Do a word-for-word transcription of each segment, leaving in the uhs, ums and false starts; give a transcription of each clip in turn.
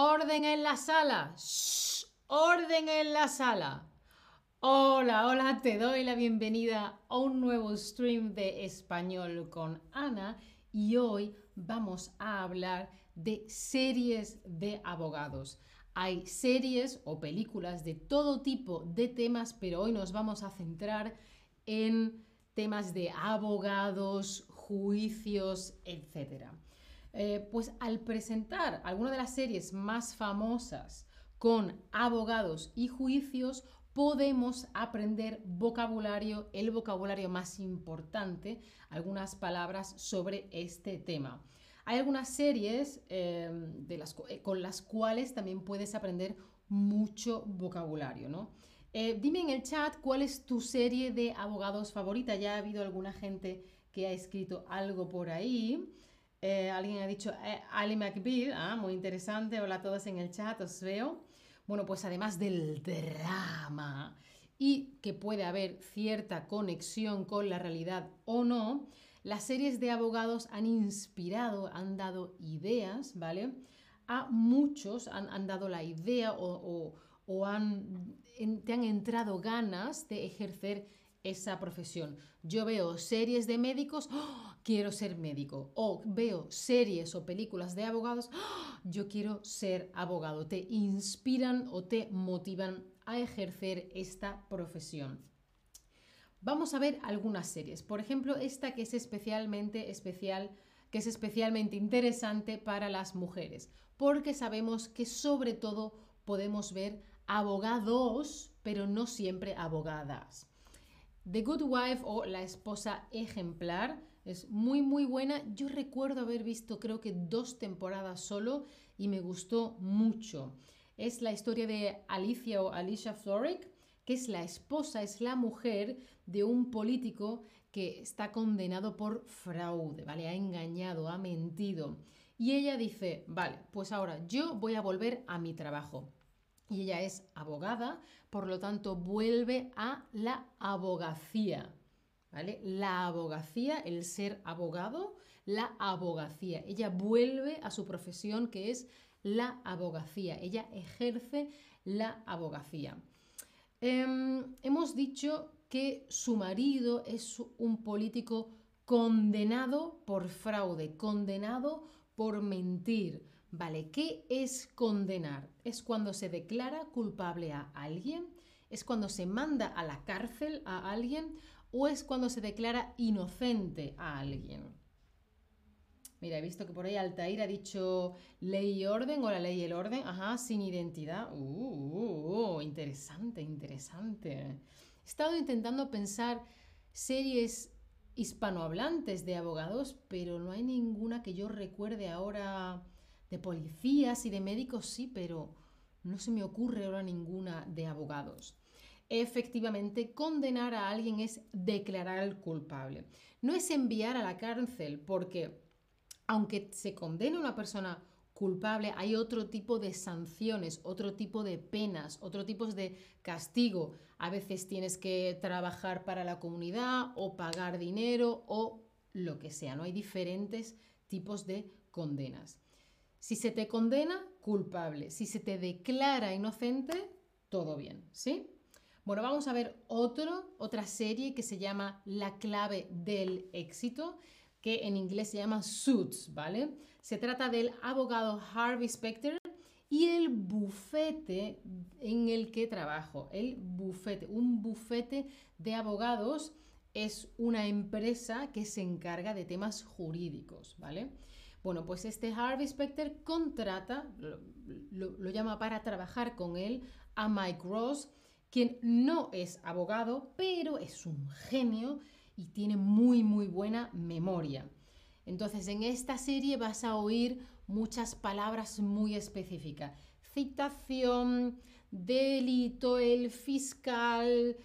¡Orden en la sala! ¡Shh! ¡Orden en la sala! Hola, hola, te doy la bienvenida a un nuevo stream de Español con Ana y hoy vamos a hablar de series de abogados. Hay series o películas de todo tipo de temas, pero hoy nos vamos a centrar en temas de abogados, juicios, etcétera. Eh, pues al presentar alguna de las series más famosas con abogados y juicios, podemos aprender vocabulario, el vocabulario más importante, algunas palabras sobre este tema. Hay algunas series eh, de las, eh, con las cuales también puedes aprender mucho vocabulario, ¿no? Eh, dime en el chat cuál es tu serie de abogados favorita. Ya ha habido alguna gente que ha escrito algo por ahí. Eh, alguien ha dicho eh, Ali McBeal, ah, muy interesante. Hola a todos en el chat, os veo. Bueno, pues además del drama y que puede haber cierta conexión con la realidad o no, las series de abogados han inspirado, han dado ideas, ¿vale? A muchos han, han dado la idea o, o, o han, en, te han entrado ganas de ejercer esa profesión. Yo veo series de médicos, ¡oh! Quiero ser médico. O veo series o películas de abogados, ¡oh! Yo quiero ser abogado. Te inspiran o te motivan a ejercer esta profesión. Vamos a ver algunas series. Por ejemplo, esta que es especialmente especial, que es especialmente interesante para las mujeres, porque sabemos que sobre todo podemos ver abogados, pero no siempre abogadas. The Good Wife o La esposa ejemplar es muy muy buena. Yo recuerdo haber visto creo que dos temporadas solo y me gustó mucho. Es la historia de Alicia o Alicia Florrick, que es la esposa, es la mujer de un político que está condenado por fraude, ¿vale? Ha engañado, ha mentido. Y ella dice, vale, pues ahora yo voy a volver a mi trabajo. Y ella es abogada, por lo tanto vuelve a la abogacía, ¿vale? La abogacía, el ser abogado, la abogacía. Ella vuelve a su profesión, que es la abogacía. Ella ejerce la abogacía. Eh, hemos dicho que su marido es un político condenado por fraude, condenado por mentir. Vale, ¿qué es condenar? Es cuando se declara culpable a alguien, es cuando se manda a la cárcel a alguien o es cuando se declara inocente a alguien. Mira, he visto que por ahí Altair ha dicho ley y orden o la ley y el orden. Ajá, sin identidad. Uh, uh, uh, interesante, interesante. He estado intentando pensar series hispanohablantes de abogados, pero no hay ninguna que yo recuerde ahora. De policías y de médicos sí, pero no se me ocurre ahora ninguna de abogados. Efectivamente, condenar a alguien es declarar al culpable. No es enviar a la cárcel porque, aunque se condene a una persona culpable, hay otro tipo de sanciones, otro tipo de penas, otro tipo de castigo. A veces tienes que trabajar para la comunidad o pagar dinero o lo que sea, ¿no? Hay diferentes tipos de condenas. Si se te condena, culpable. Si se te declara inocente, todo bien, ¿sí? Bueno, vamos a ver otro, otra serie que se llama La clave del éxito, que en inglés se llama Suits, ¿vale? Se trata del abogado Harvey Specter y el bufete en el que trabajo. El bufete, un bufete de abogados es una empresa que se encarga de temas jurídicos, ¿vale? Bueno, pues este Harvey Specter contrata, lo, lo, lo llama para trabajar con él, a Mike Ross, quien no es abogado, pero es un genio y tiene muy, muy buena memoria. Entonces, en esta serie vas a oír muchas palabras muy específicas. Citación, delito, el fiscal,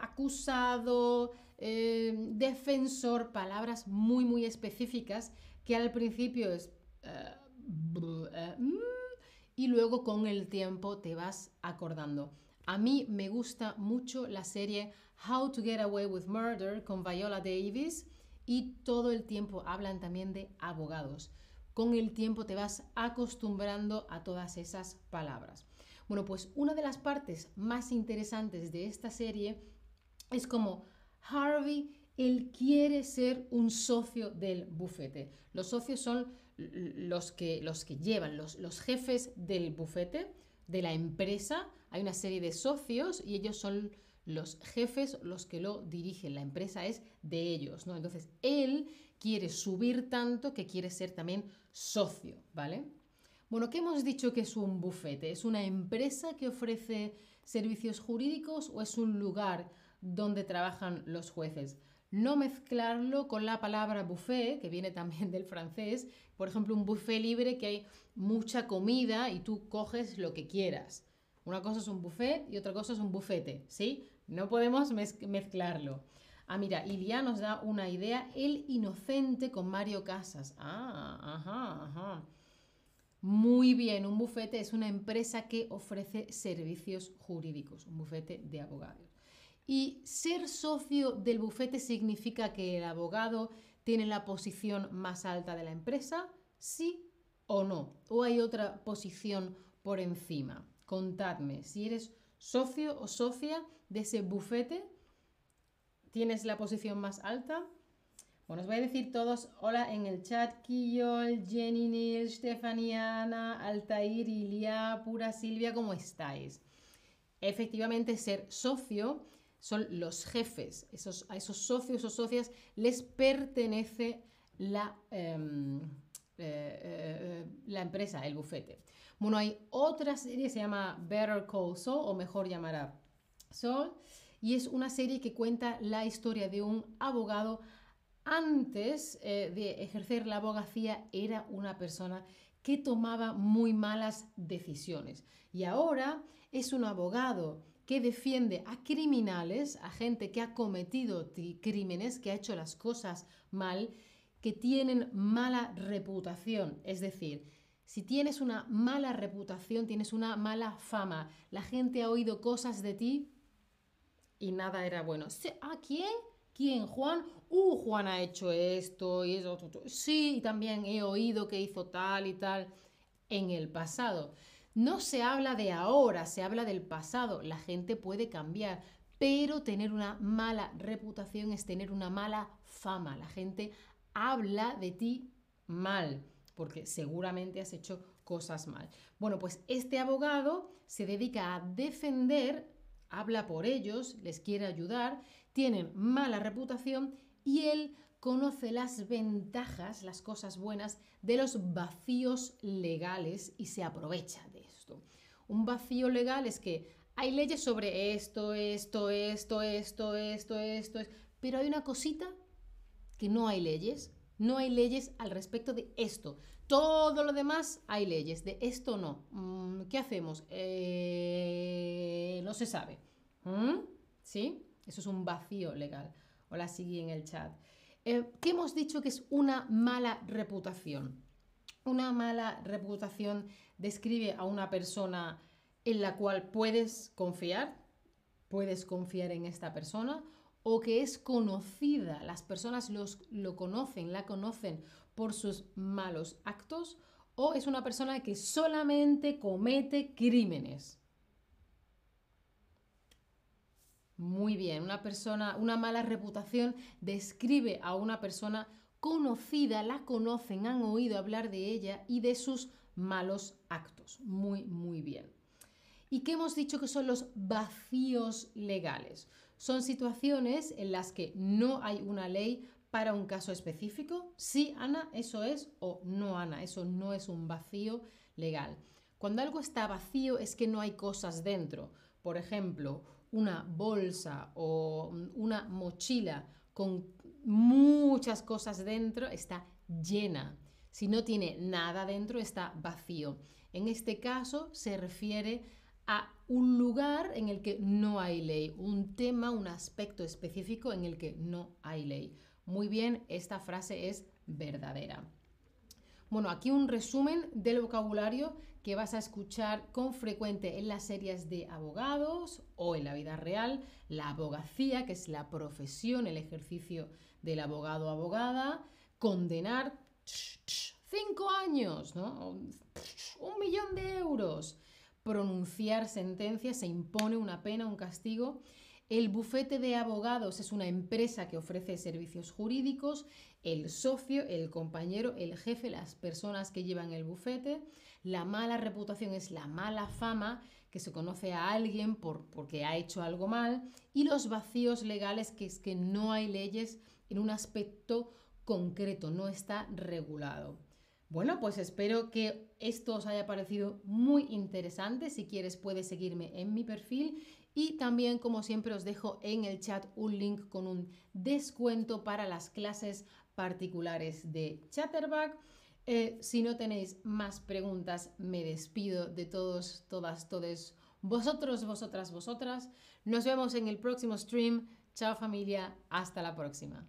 acusado, eh, defensor, palabras muy, muy específicas que al principio es uh, uh, mm, y luego con el tiempo te vas acordando. A mí me gusta mucho la serie How to get away with murder con Viola Davis y todo el tiempo hablan también de abogados. Con el tiempo te vas acostumbrando a todas esas palabras. Bueno, pues una de las partes más interesantes de esta serie es como Harvey, él quiere ser un socio del bufete. Los socios son los que, los que llevan, los, los jefes del bufete, de la empresa. Hay una serie de socios y ellos son los jefes, los que lo dirigen. La empresa es de ellos, ¿no? Entonces, él quiere subir tanto que quiere ser también socio, ¿vale? Bueno, ¿qué hemos dicho que es un bufete? ¿Es una empresa que ofrece servicios jurídicos o es un lugar donde trabajan los jueces? No mezclarlo con la palabra buffet, que viene también del francés. Por ejemplo, un buffet libre, que hay mucha comida y tú coges lo que quieras. Una cosa es un buffet y otra cosa es un bufete, ¿sí? No podemos mez- mezclarlo. Ah, mira, Ilia nos da una idea. El inocente con Mario Casas. Ah, ajá, ajá. Muy bien, un bufete es una empresa que ofrece servicios jurídicos, un bufete de abogados. Y ser socio del bufete significa que el abogado tiene la posición más alta de la empresa, ¿sí o no? ¿O hay otra posición por encima? Contadme, si eres socio o socia de ese bufete, ¿tienes la posición más alta? Bueno, os voy a decir todos hola en el chat. Kiyol, Jenny, Neil, Stefaniana, Altair, Ilia, Pura, Silvia, ¿cómo estáis? Efectivamente, ser socio son los jefes. Esos, a esos socios o socias les pertenece la, eh, eh, eh, la empresa, el bufete. Bueno, hay otra serie que se llama Better Call Saul, o mejor llamará Saul, y es una serie que cuenta la historia de un abogado. Antes eh, de ejercer la abogacía era una persona que tomaba muy malas decisiones y ahora es un abogado que defiende a criminales, a gente que ha cometido crímenes, que ha hecho las cosas mal, que tienen mala reputación. Es decir, si tienes una mala reputación, tienes una mala fama, la gente ha oído cosas de ti y nada era bueno. ¿A quién? ¿Quién? ¿Juan? Uh, Juan ha hecho esto y eso. Sí, y también he oído que hizo tal y tal en el pasado. No se habla de ahora, se habla del pasado. La gente puede cambiar, pero tener una mala reputación es tener una mala fama. La gente habla de ti mal, porque seguramente has hecho cosas mal. Bueno, pues este abogado se dedica a defender, habla por ellos, les quiere ayudar, tienen mala reputación y él conoce las ventajas, las cosas buenas de los vacíos legales y se aprovecha de esto. Un vacío legal es que hay leyes sobre esto, esto, esto, esto, esto, esto, esto, pero hay una cosita que no hay leyes, no hay leyes al respecto de esto. Todo lo demás hay leyes, de esto no. ¿Qué hacemos? Eh, no se sabe. ¿Mm? ¿Sí? Eso es un vacío legal. Hola, sigue en el chat. Eh, ¿Qué hemos dicho que es una mala reputación? Una mala reputación describe a una persona en la cual puedes confiar, puedes confiar en esta persona, o que es conocida, las personas los, lo conocen, la conocen por sus malos actos, o es una persona que solamente comete crímenes. Muy bien, una persona, una mala reputación describe a una persona conocida, la conocen, han oído hablar de ella y de sus malos actos. Muy, muy bien. ¿Y qué hemos dicho que son los vacíos legales? Son situaciones en las que no hay una ley para un caso específico. Sí, Ana, eso es, o no, Ana, eso no es un vacío legal. Cuando algo está vacío es que no hay cosas dentro. Por ejemplo, una bolsa o una mochila con muchas cosas dentro está llena. Si no tiene nada dentro, está vacío. En este caso se refiere a un lugar en el que no hay ley, un tema, un aspecto específico en el que no hay ley. Muy bien, esta frase es verdadera. Bueno, aquí un resumen del vocabulario que vas a escuchar con frecuente en las series de abogados o en la vida real. La abogacía, que es la profesión, el ejercicio del abogado o abogada. Condenar, cinco años, ¿no? Un millón de euros. Pronunciar sentencias, se impone una pena, un castigo. El bufete de abogados es una empresa que ofrece servicios jurídicos. El socio, el compañero, el jefe, las personas que llevan el bufete. La mala reputación es la mala fama, que se conoce a alguien por, porque ha hecho algo mal. Y los vacíos legales, que es que no hay leyes en un aspecto concreto, no está regulado. Bueno, pues espero que esto os haya parecido muy interesante. Si quieres, puedes seguirme en mi perfil. Y también, como siempre, os dejo en el chat un link con un descuento para las clases particulares de Chatterbug. Eh, si no tenéis más preguntas, me despido de todos, todas, todes, vosotros, vosotras, vosotras. Nos vemos en el próximo stream. Chao familia, hasta la próxima.